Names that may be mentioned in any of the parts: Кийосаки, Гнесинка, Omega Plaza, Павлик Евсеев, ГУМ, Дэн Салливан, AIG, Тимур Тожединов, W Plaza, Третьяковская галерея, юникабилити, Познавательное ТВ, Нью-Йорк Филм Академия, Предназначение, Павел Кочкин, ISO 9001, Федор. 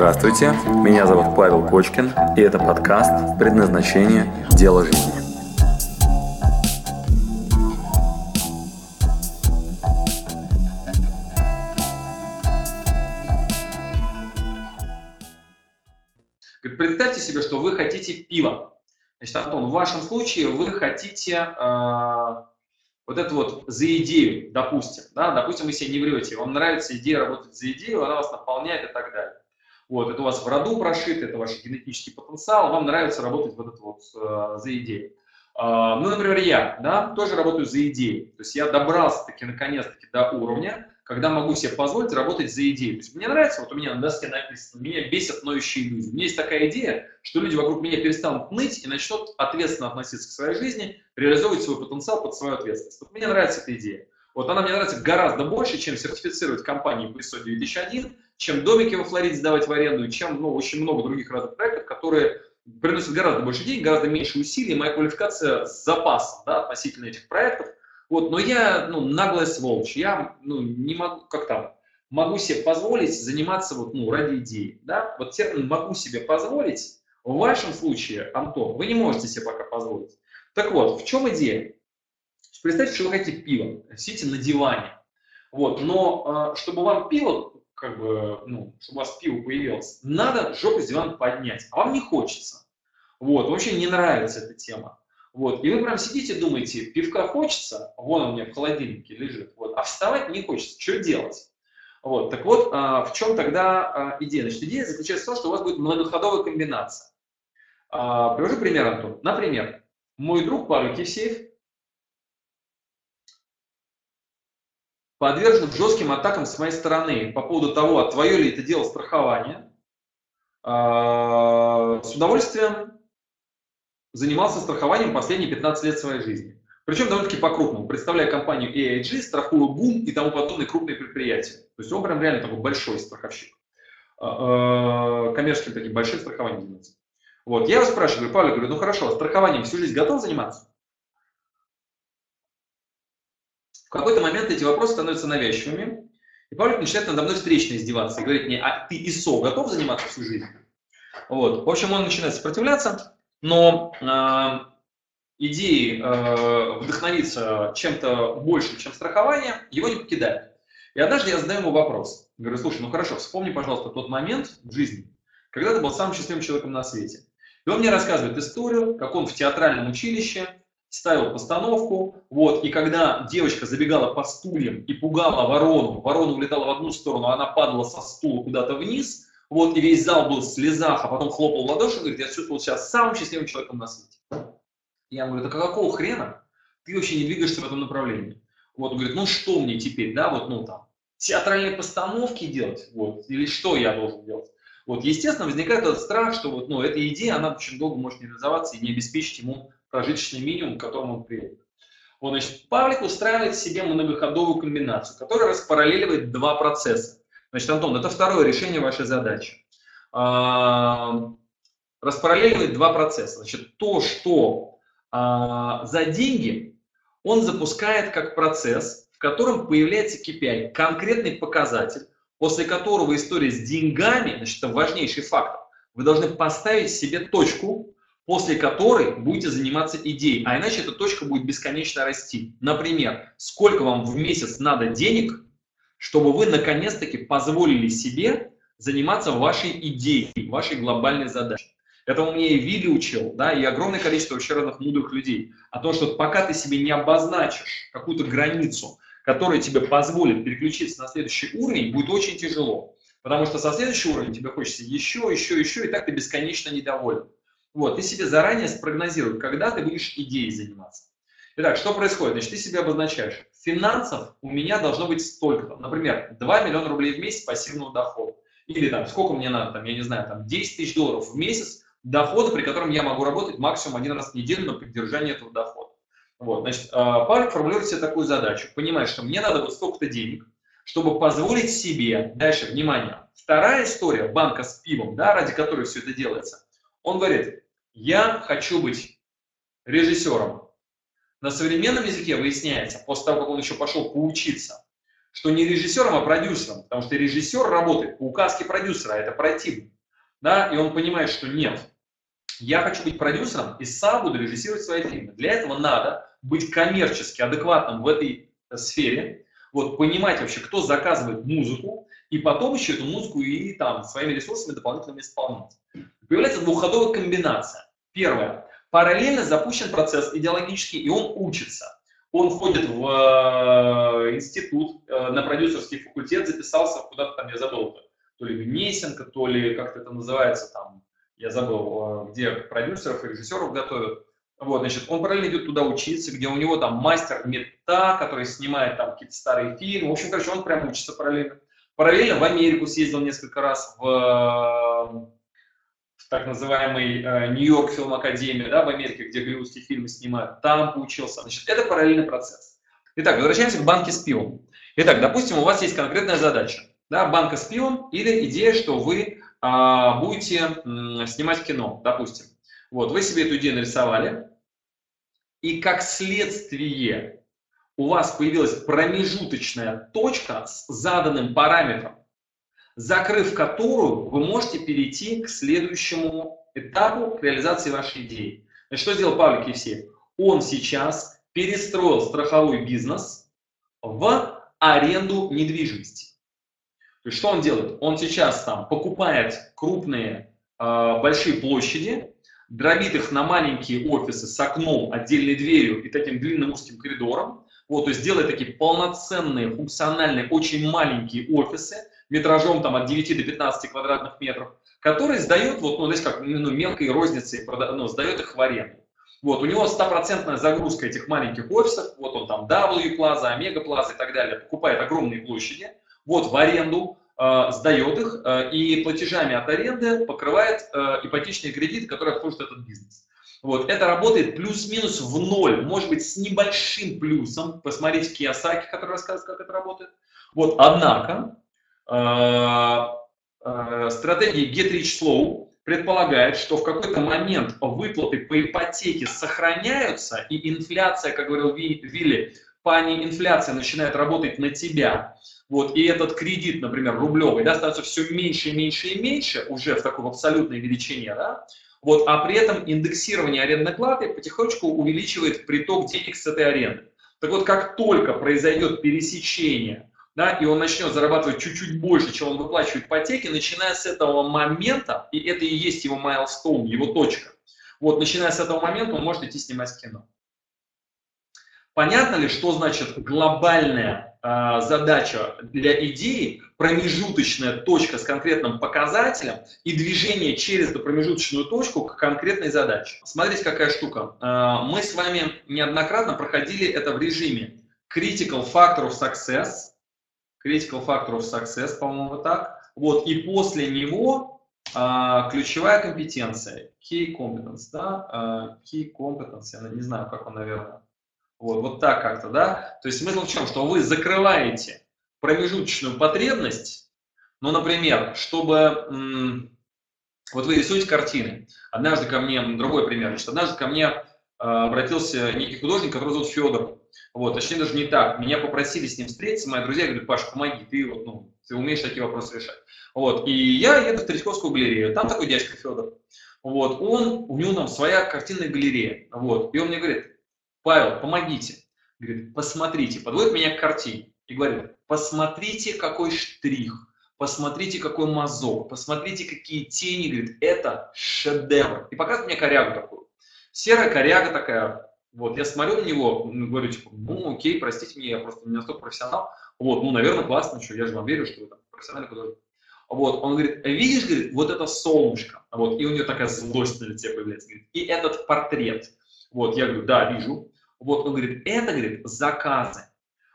Здравствуйте, меня зовут Павел Кочкин, и это подкаст «Предназначение. Дело жизни». Представьте себе, что вы хотите пива. Значит, Антон, в вашем случае вы хотите за идею, допустим. Да? Допустим, вы себе не врете, вам нравится идея работать за идею, она вас наполняет и так далее. Вот, это у вас в роду прошито, это ваш генетический потенциал, вам нравится работать за идею. Например, я тоже работаю за идею. То есть я добрался-таки наконец-таки до уровня, когда могу себе позволить работать за идею. То есть мне нравится, у меня на доске написано, меня бесят ноющие люди. У меня есть такая идея, что люди вокруг меня перестанут ныть и начнут ответственно относиться к своей жизни, реализовывать свой потенциал под свою ответственность. Вот мне нравится эта идея. Вот она мне нравится гораздо больше, чем сертифицировать компании по ISO 9001, чем домики во Флориде сдавать в аренду, чем очень много других разных проектов, которые приносят гораздо больше денег, гораздо меньше усилий. Моя квалификация с запасом относительно этих проектов. Вот, но я наглая сволочь, я не могу, могу себе позволить заниматься ради идеи, Вот термин «могу себе позволить» в вашем случае, Антон, вы не можете себе пока позволить. Так вот, в чем идея? Представьте, что вы хотите пиво, сидите на диване, но чтобы вам пиво, чтобы у вас пиво появилось, надо жопу с дивана поднять, а вам не хочется, вообще не нравится эта тема. И вы прям сидите, думаете, пивка хочется, вон у меня в холодильнике лежит, а вставать не хочется, что делать? В чем тогда идея? Значит, идея заключается в том, что у вас будет многоходовая комбинация. Привожу пример, Антон. Например, мой друг Павлик Евсеев подвержен жестким атакам с моей стороны по поводу того, а твое ли это дело страхование, с удовольствием занимался страхованием последние 15 лет своей жизни. Причем довольно-таки по-крупному. Представляя компанию AIG, страхую ГУМ и тому подобные крупные предприятия. То есть он прям реально такой большой страховщик. Коммерческим таким большим страхованием занимается. Я его спрашиваю, Павел, говорю, хорошо, страхованием всю жизнь готов заниматься? В какой-то момент эти вопросы становятся навязчивыми. И Павел начинает надо мной встречно издеваться и говорит мне, а ты ИСО готов заниматься всю жизнь? В общем, он начинает сопротивляться. Но идеи вдохновиться чем-то большим, чем страхование, его не покидает. И однажды я задаю ему вопрос. Говорю, слушай, хорошо, вспомни, пожалуйста, тот момент в жизни, когда ты был самым счастливым человеком на свете. И он мне рассказывает историю, как он в театральном училище ставил постановку, и когда девочка забегала по стульям и пугала ворону, ворона улетала в одну сторону, она падала со стула куда-то вниз, и весь зал был в слезах, а потом хлопал в ладоши, говорит, я чувствовал себя самым счастливым человеком на свете. Я говорю, да какого хрена ты вообще не двигаешься в этом направлении? Он говорит, что мне теперь, театральные постановки делать, или что я должен делать? Естественно, возникает этот страх, что эта идея, она очень долго может не реализоваться и не обеспечить ему прожиточный минимум, к которому он привык. Павлик устраивает себе многоходовую комбинацию, которая распараллеливает два процесса. Значит, Антон, это второе решение вашей задачи. Распараллеливает два процесса. Значит, то, что за деньги, он запускает как процесс, в котором появляется KPI, конкретный показатель, после которого история с деньгами, значит, это важнейший фактор, вы должны поставить себе точку, после которой будете заниматься идеей, а иначе эта точка будет бесконечно расти. Например, сколько вам в месяц надо денег, чтобы вы наконец-таки позволили себе заниматься вашей идеей, вашей глобальной задачей. Этому мне и Вилли учил, и огромное количество вообще разных мудрых людей. О том, что пока ты себе не обозначишь какую-то границу, которая тебе позволит переключиться на следующий уровень, будет очень тяжело. Потому что со следующего уровня тебе хочется еще, и так ты бесконечно недоволен. Ты себе заранее спрогнозируй, когда ты будешь идеей заниматься. Итак, что происходит? Значит, ты себе обозначаешь, финансов у меня должно быть столько-то. Например, 2 миллиона рублей в месяц пассивного дохода. Или сколько мне надо, $10 000 в месяц дохода, при котором я могу работать максимум один раз в неделю на поддержание этого дохода. Значит, Павел формулирует себе такую задачу. Понимаешь, что мне надо столько-то денег, чтобы позволить себе, дальше, внимание, вторая история, банка с пивом, ради которой все это делается. Он говорит, я хочу быть режиссером. На современном языке выясняется, после того, как он еще пошел поучиться, что не режиссером, а продюсером, потому что режиссер работает по указке продюсера, а это противник, да, и он понимает, что нет, я хочу быть продюсером и сам буду режиссировать свои фильмы. Для этого надо быть коммерчески адекватным в этой сфере, вот, понимать вообще, кто заказывает музыку, и потом еще эту музыку и там своими ресурсами дополнительными исполнять. Появляется двухходовая комбинация. Первое. Параллельно запущен процесс идеологический, и он учится. Он входит в институт, на продюсерский факультет, записался куда-то там, я забыл, то ли Гнесинка, то ли как-то это называется, там, я забыл, где продюсеров и режиссеров готовят. Вот, значит, он параллельно идет туда учиться, где у него там мастер мета, который снимает там какие-то старые фильмы. В общем, короче, он прям учится параллельно. Параллельно в Америку съездил несколько раз, в так называемый Нью-Йорк Филм Академия, да, в Америке, где голливудские фильмы снимают, там поучился. Значит, это параллельный процесс. Итак, возвращаемся к банке с пивом. Итак, допустим, у вас есть конкретная задача, да, банка с пивом или идея, что вы будете снимать кино, допустим. Вот, вы себе эту идею нарисовали, и как следствие у вас появилась промежуточная точка с заданным параметром, закрыв которую вы можете перейти к следующему этапу, к реализации вашей идеи. Значит, что сделал Павлик Евсеев? Он сейчас перестроил страховой бизнес в аренду недвижимости. То есть что он делает? Он сейчас там покупает крупные большие площади, дробит их на маленькие офисы с окном, отдельной дверью и таким длинным узким коридором. Вот, то есть делает такие полноценные, функциональные, очень маленькие офисы метражом там, от 9 до 15 квадратных метров, которые сдает, вот, ну, знаете, как, ну, мелкой розницей, ну, сдает их в аренду. Вот, у него 100% загрузка этих маленьких офисов, вот он там W Plaza, Omega Plaza и так далее, покупает огромные площади, вот в аренду, сдает их и платежами от аренды покрывает ипотечные кредиты, которые обслуживают этот бизнес. Вот. Это работает плюс-минус в ноль, может быть, с небольшим плюсом. Посмотрите Кийосаки, который рассказывает, как это работает. Вот. Однако стратегия Get Rich Slow предполагает, что в какой-то момент выплаты по ипотеке сохраняются, и инфляция, как говорил Вилли, пани-инфляция начинает работать на тебя. Вот, и этот кредит, например, рублевый, да, становится все меньше и меньше и меньше, уже в такой абсолютной величине, да, вот, а при этом индексирование арендной платы потихонечку увеличивает приток денег с этой аренды. Так вот, как только произойдет пересечение, да, и он начнет зарабатывать чуть-чуть больше, чем он выплачивает ипотеки, начиная с этого момента, и это и есть его майлстоун, его точка, вот, начиная с этого момента он может идти снимать кино. Понятно ли, что значит глобальная задача для идеи, промежуточная точка с конкретным показателем и движение через эту промежуточную точку к конкретной задаче? Смотрите, какая штука. Мы с вами неоднократно проходили это в режиме Critical Factor of Success. Critical Factor of Success, по-моему, вот так. Вот, и после него ключевая компетенция. Key Competence, да? Key Competence, я не знаю, как он, наверное. Вот, вот так как-то, да? То есть смысл в чем? Что вы закрываете промежуточную потребность, ну, например, чтобы... Вот вы рисуете картины. Однажды ко мне, другой пример, значит, однажды ко мне обратился некий художник, который зовут Федор. Вот, точнее, даже не так. Меня попросили с ним встретиться, мои друзья говорят: Паш, помоги, ты, вот, ну, ты умеешь такие вопросы решать. Вот, и я еду в Третьяковскую галерею, там такой дядька Федор. Вот, он, у него там своя картинная галерея. Вот, и он мне говорит: Павел, помогите. Говорит, посмотрите, подводит меня к картине. И говорит, посмотрите, какой штрих, посмотрите, какой мазок, посмотрите, какие тени. Говорит, это шедевр. И показывает мне корягу такую. Серая коряга такая. Вот, я смотрю на него, говорю, типа, ну, окей, простите меня, я просто не настолько профессионал. Вот, ну, наверное, классно, что я же вам верю, что вы там профессиональный художник. Вот, он говорит, видишь, говорит, вот это солнышко. Вот, и у него такая злость на лице появляется. Говорит, и этот портрет. Вот, я говорю, да, вижу. Вот, он говорит, это, говорит, заказы.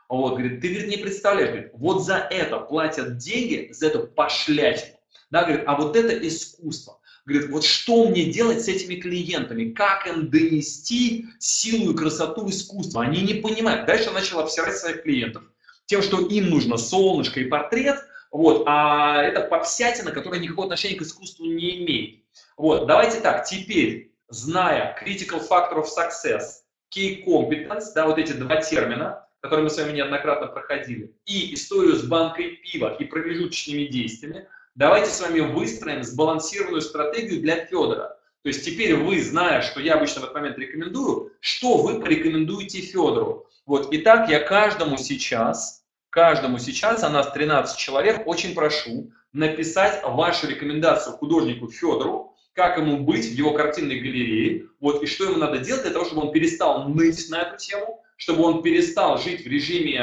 Вот, говорит, ты, говорит, не представляешь, говорит, вот за это платят деньги, за это пошлячку. Да, говорит, а вот это искусство. Говорит, вот что мне делать с этими клиентами? Как им донести силу и красоту искусства? Они не понимают. Дальше он начал обсирать своих клиентов тем, что им нужно солнышко и портрет, вот, а это попсятина, которая никакого отношения к искусству не имеет. Вот, давайте так, теперь, зная Critical Factor of Success, Key Competence, да, вот эти два термина, который мы с вами неоднократно проходили, и историю с банкой пива и промежуточными действиями, давайте с вами выстроим сбалансированную стратегию для Федора. То есть теперь вы, зная, что я обычно в этот момент рекомендую, что вы порекомендуете Федору. Вот, итак, я каждому сейчас, а нас 13 человек, очень прошу написать вашу рекомендацию художнику Федору, как ему быть в его картинной галерее, вот, и что ему надо делать для того, чтобы он перестал ныть на эту тему, чтобы он перестал жить в режиме,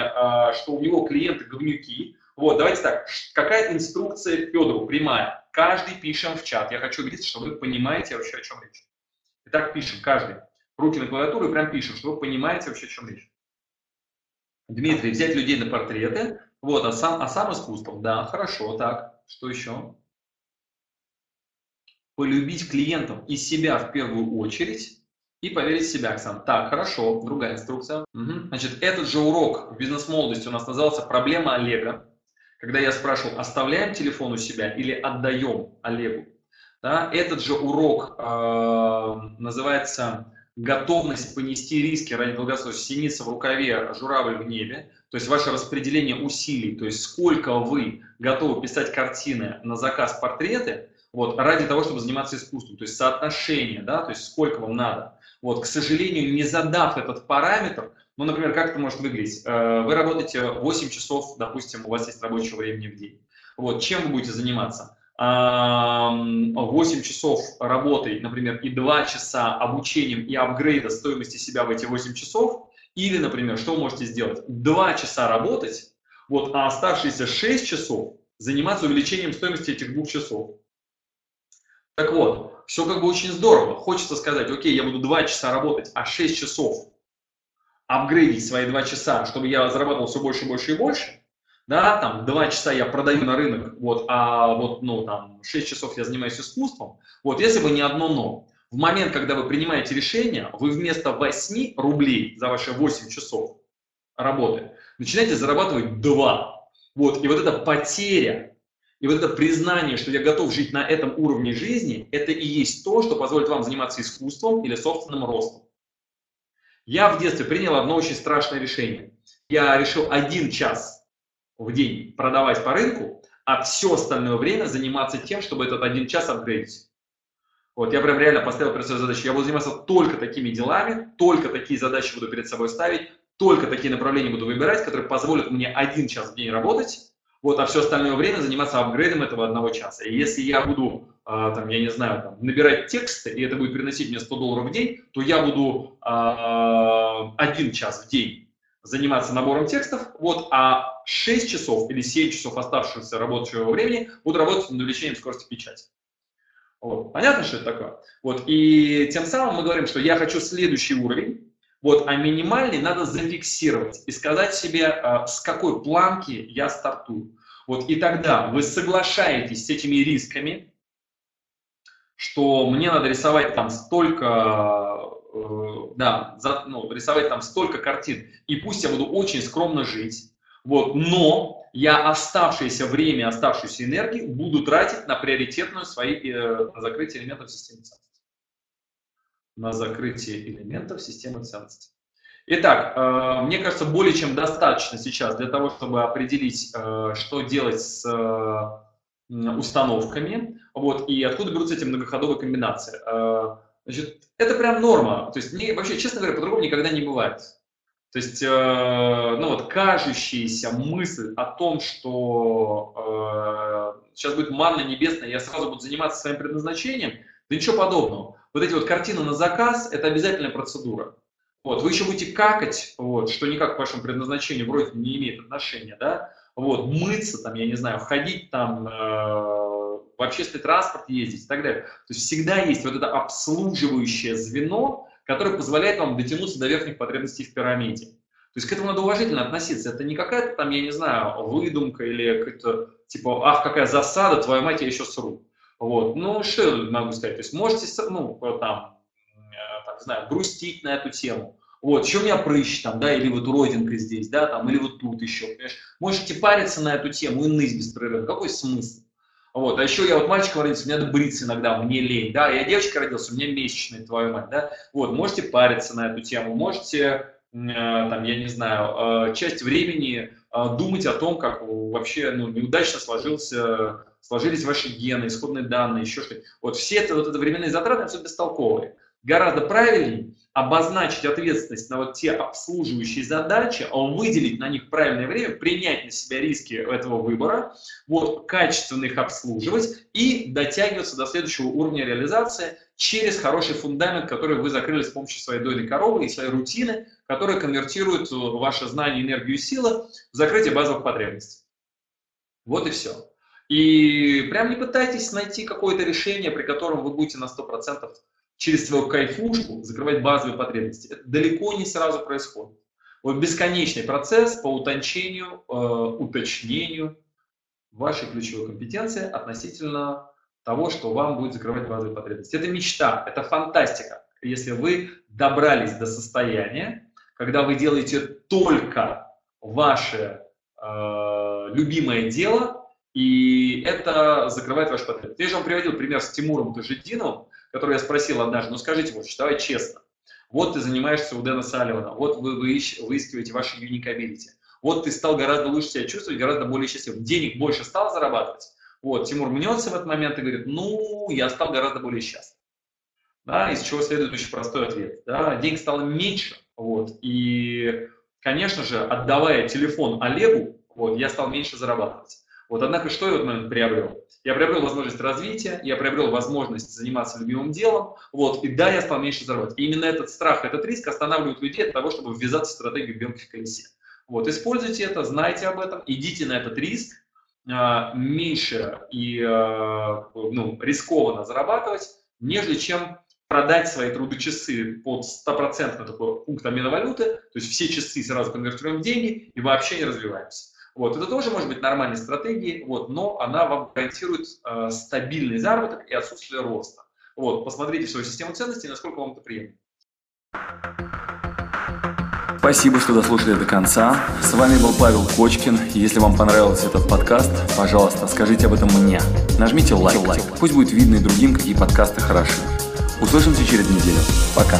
что у него клиенты говнюки. Вот, давайте так, какая инструкция Федору прямая? Каждый пишем в чат, я хочу видеть, что вы понимаете вообще, о чем речь. Итак, пишем, каждый, руки на клавиатуру и прям пишем, что вы понимаете вообще, о чем речь. Дмитрий, взять людей на портреты, вот, а сам искусство, да, хорошо, так, что еще? Полюбить клиентов и себя в первую очередь и поверить в себя, Оксана. Так, хорошо, другая инструкция. Угу. Значит, этот же урок в бизнес-молодости у нас назывался «Проблема Олега», когда я спрашивал, оставляем телефон у себя или отдаем Олегу. Да? Этот же урок называется «Готовность понести риски ради долгосрочности, синица в рукаве, журавль в небе», то есть ваше распределение усилий, то есть сколько вы готовы писать картины на заказ, портреты, вот, ради того, чтобы заниматься искусством, то есть соотношение, да, то есть сколько вам надо. Вот, к сожалению, не задав этот параметр, ну, например, как это может выглядеть? Вы работаете 8 часов, допустим, у вас есть рабочего времени в день. Вот, чем вы будете заниматься? 8 часов работы, например, и 2 часа обучением и апгрейда стоимости себя в эти 8 часов, или, например, что можете сделать? 2 часа работать, вот, а оставшиеся 6 часов заниматься увеличением стоимости этих 2 часов. Так вот, все как бы очень здорово. Хочется сказать, окей, я буду 2 часа работать, а 6 часов апгрейдить свои 2 часа, чтобы я зарабатывал все больше и больше и больше. Да, там 2 часа я продаю на рынок, вот, а вот, ну, там, 6 часов я занимаюсь искусством. Вот, если бы не одно «но». В момент, когда вы принимаете решение, вы вместо 8 рублей за ваши 8 часов работы начинаете зарабатывать 2. Вот, и вот эта потеря, и вот это признание, что я готов жить на этом уровне жизни, это и есть то, что позволит вам заниматься искусством или собственным ростом. Я в детстве принял одно очень страшное решение. Я решил 1 час в день продавать по рынку, а все остальное время заниматься тем, чтобы этот 1 час апгрейдить. Вот, я прям реально поставил перед собой задачу. Я буду заниматься только такими делами, только такие задачи буду перед собой ставить, только такие направления буду выбирать, которые позволят мне 1 час в день работать, вот, а все остальное время заниматься апгрейдом этого 1 часа. И если я буду, там, я не знаю, там, набирать тексты, и это будет приносить мне $100 в день, то я буду 1 час в день заниматься набором текстов, вот, а 6 часов или 7 часов оставшегося рабочего времени буду работать над увеличением скорости печати. Вот. Понятно, что это такое? Вот. И тем самым мы говорим, что я хочу следующий уровень, вот, а минимальный надо зафиксировать и сказать себе, с какой планки я стартую. Вот. И тогда вы соглашаетесь с этими рисками, что мне надо рисовать там столько... Да, рисовать там столько картин, и пусть я буду очень скромно жить, вот, но я оставшееся время, оставшуюся энергию буду тратить на приоритетную на закрытие элементов системы ценностей. На закрытие элементов системы ценностей. Итак, мне кажется, более чем достаточно сейчас для того, чтобы определить, что делать с установками, вот, и откуда берутся эти многоходовые комбинации. Значит, это прям норма. То есть, вообще, честно говоря, по-другому никогда не бывает. То есть, ну вот, кажущаяся мысль о том, что сейчас будет манна небесная, я сразу буду заниматься своим предназначением, да ничего подобного. Вот эти вот картины на заказ – это обязательная процедура. Вот, вы еще будете какать, вот, что никак к вашему предназначению вроде не имеет отношения, да? Вот, мыться, там, я не знаю, ходить там… в общественный транспорт ездить и так далее. То есть всегда есть вот это обслуживающее звено, которое позволяет вам дотянуться до верхних потребностей в пирамиде. То есть к этому надо уважительно относиться. Это не какая-то там, я не знаю, выдумка или какая-то типа, ах, какая засада, твою мать, я еще сру. Вот. Ну, что могу сказать? То есть можете, ну, там, не знаю, грустить на эту тему. Вот, еще у меня прыщ там, да, или вот уродинка здесь, да, там, или вот тут еще. Понимаешь? Можете париться на эту тему и ныть без прерыва. Какой смысл? Вот, а еще я вот мальчиком родился, мне надо бриться иногда, мне лень, да, я девочка родился, у меня месячные, твою мать, да, вот, можете париться на эту тему, можете там, я не знаю, часть времени думать о том, как вообще неудачно сложились ваши гены, исходные данные, еще что-то. Вот все это, вот эти временные затраты, все бестолковые. Гораздо правильнее обозначить ответственность на вот те обслуживающие задачи, выделить на них правильное время, принять на себя риски этого выбора, вот, качественно их обслуживать и дотягиваться до следующего уровня реализации через хороший фундамент, который вы закрыли с помощью своей дойной коровы и своей рутины, которая конвертирует ваше знание, энергию и силы в закрытие базовых потребностей. Вот и все. И прям не пытайтесь найти какое-то решение, при котором вы будете на 100% через свою кайфушку закрывать базовые потребности. Это далеко не сразу происходит. Вот бесконечный процесс по утончению, уточнению вашей ключевой компетенции относительно того, что вам будет закрывать базовые потребности. Это мечта, это фантастика. Если вы добрались до состояния, когда вы делаете только ваше любимое дело, и это закрывает ваши потребности. Я же вам приводил пример с Тимуром Тожединовым, который я спросил однажды: ну скажите, вот, давай честно, вот ты занимаешься у Дэна Салливана, вот вы выискиваете ваши юникабилити, вот ты стал гораздо лучше себя чувствовать, гораздо более счастливым, денег больше стал зарабатывать. Вот, Тимур мнется в этот момент и говорит: ну, я стал гораздо более счастлив. Да, из чего следует очень простой ответ. Да, денег стало меньше, вот, и, конечно же, отдавая телефон Олегу, вот, я стал меньше зарабатывать. Вот, однако, что я в этот момент приобрел? Я приобрел возможность развития, я приобрел возможность заниматься любимым делом, вот, и да, я стал меньше зарабатывать. И именно этот страх, этот риск останавливает людей от того, чтобы ввязаться в стратегию «белки в колесе». Вот, используйте это, знайте об этом, идите на этот риск, меньше и рискованно зарабатывать, нежели чем продать свои трудочасы под 100% такой пункт обмена валюты, то есть все часы сразу конвертируем в деньги и вообще не развиваемся. Вот, это тоже может быть нормальной стратегией, вот, но она вам гарантирует стабильный заработок и отсутствие роста. Вот, посмотрите свою систему ценностей, насколько вам это приемлемо. Спасибо, что дослушали до конца. С вами был Павел Кочкин. Если вам понравился этот подкаст, пожалуйста, скажите об этом мне. Нажмите лайк. Пусть будет видно и другим, какие подкасты хороши. Услышимся через неделю. Пока.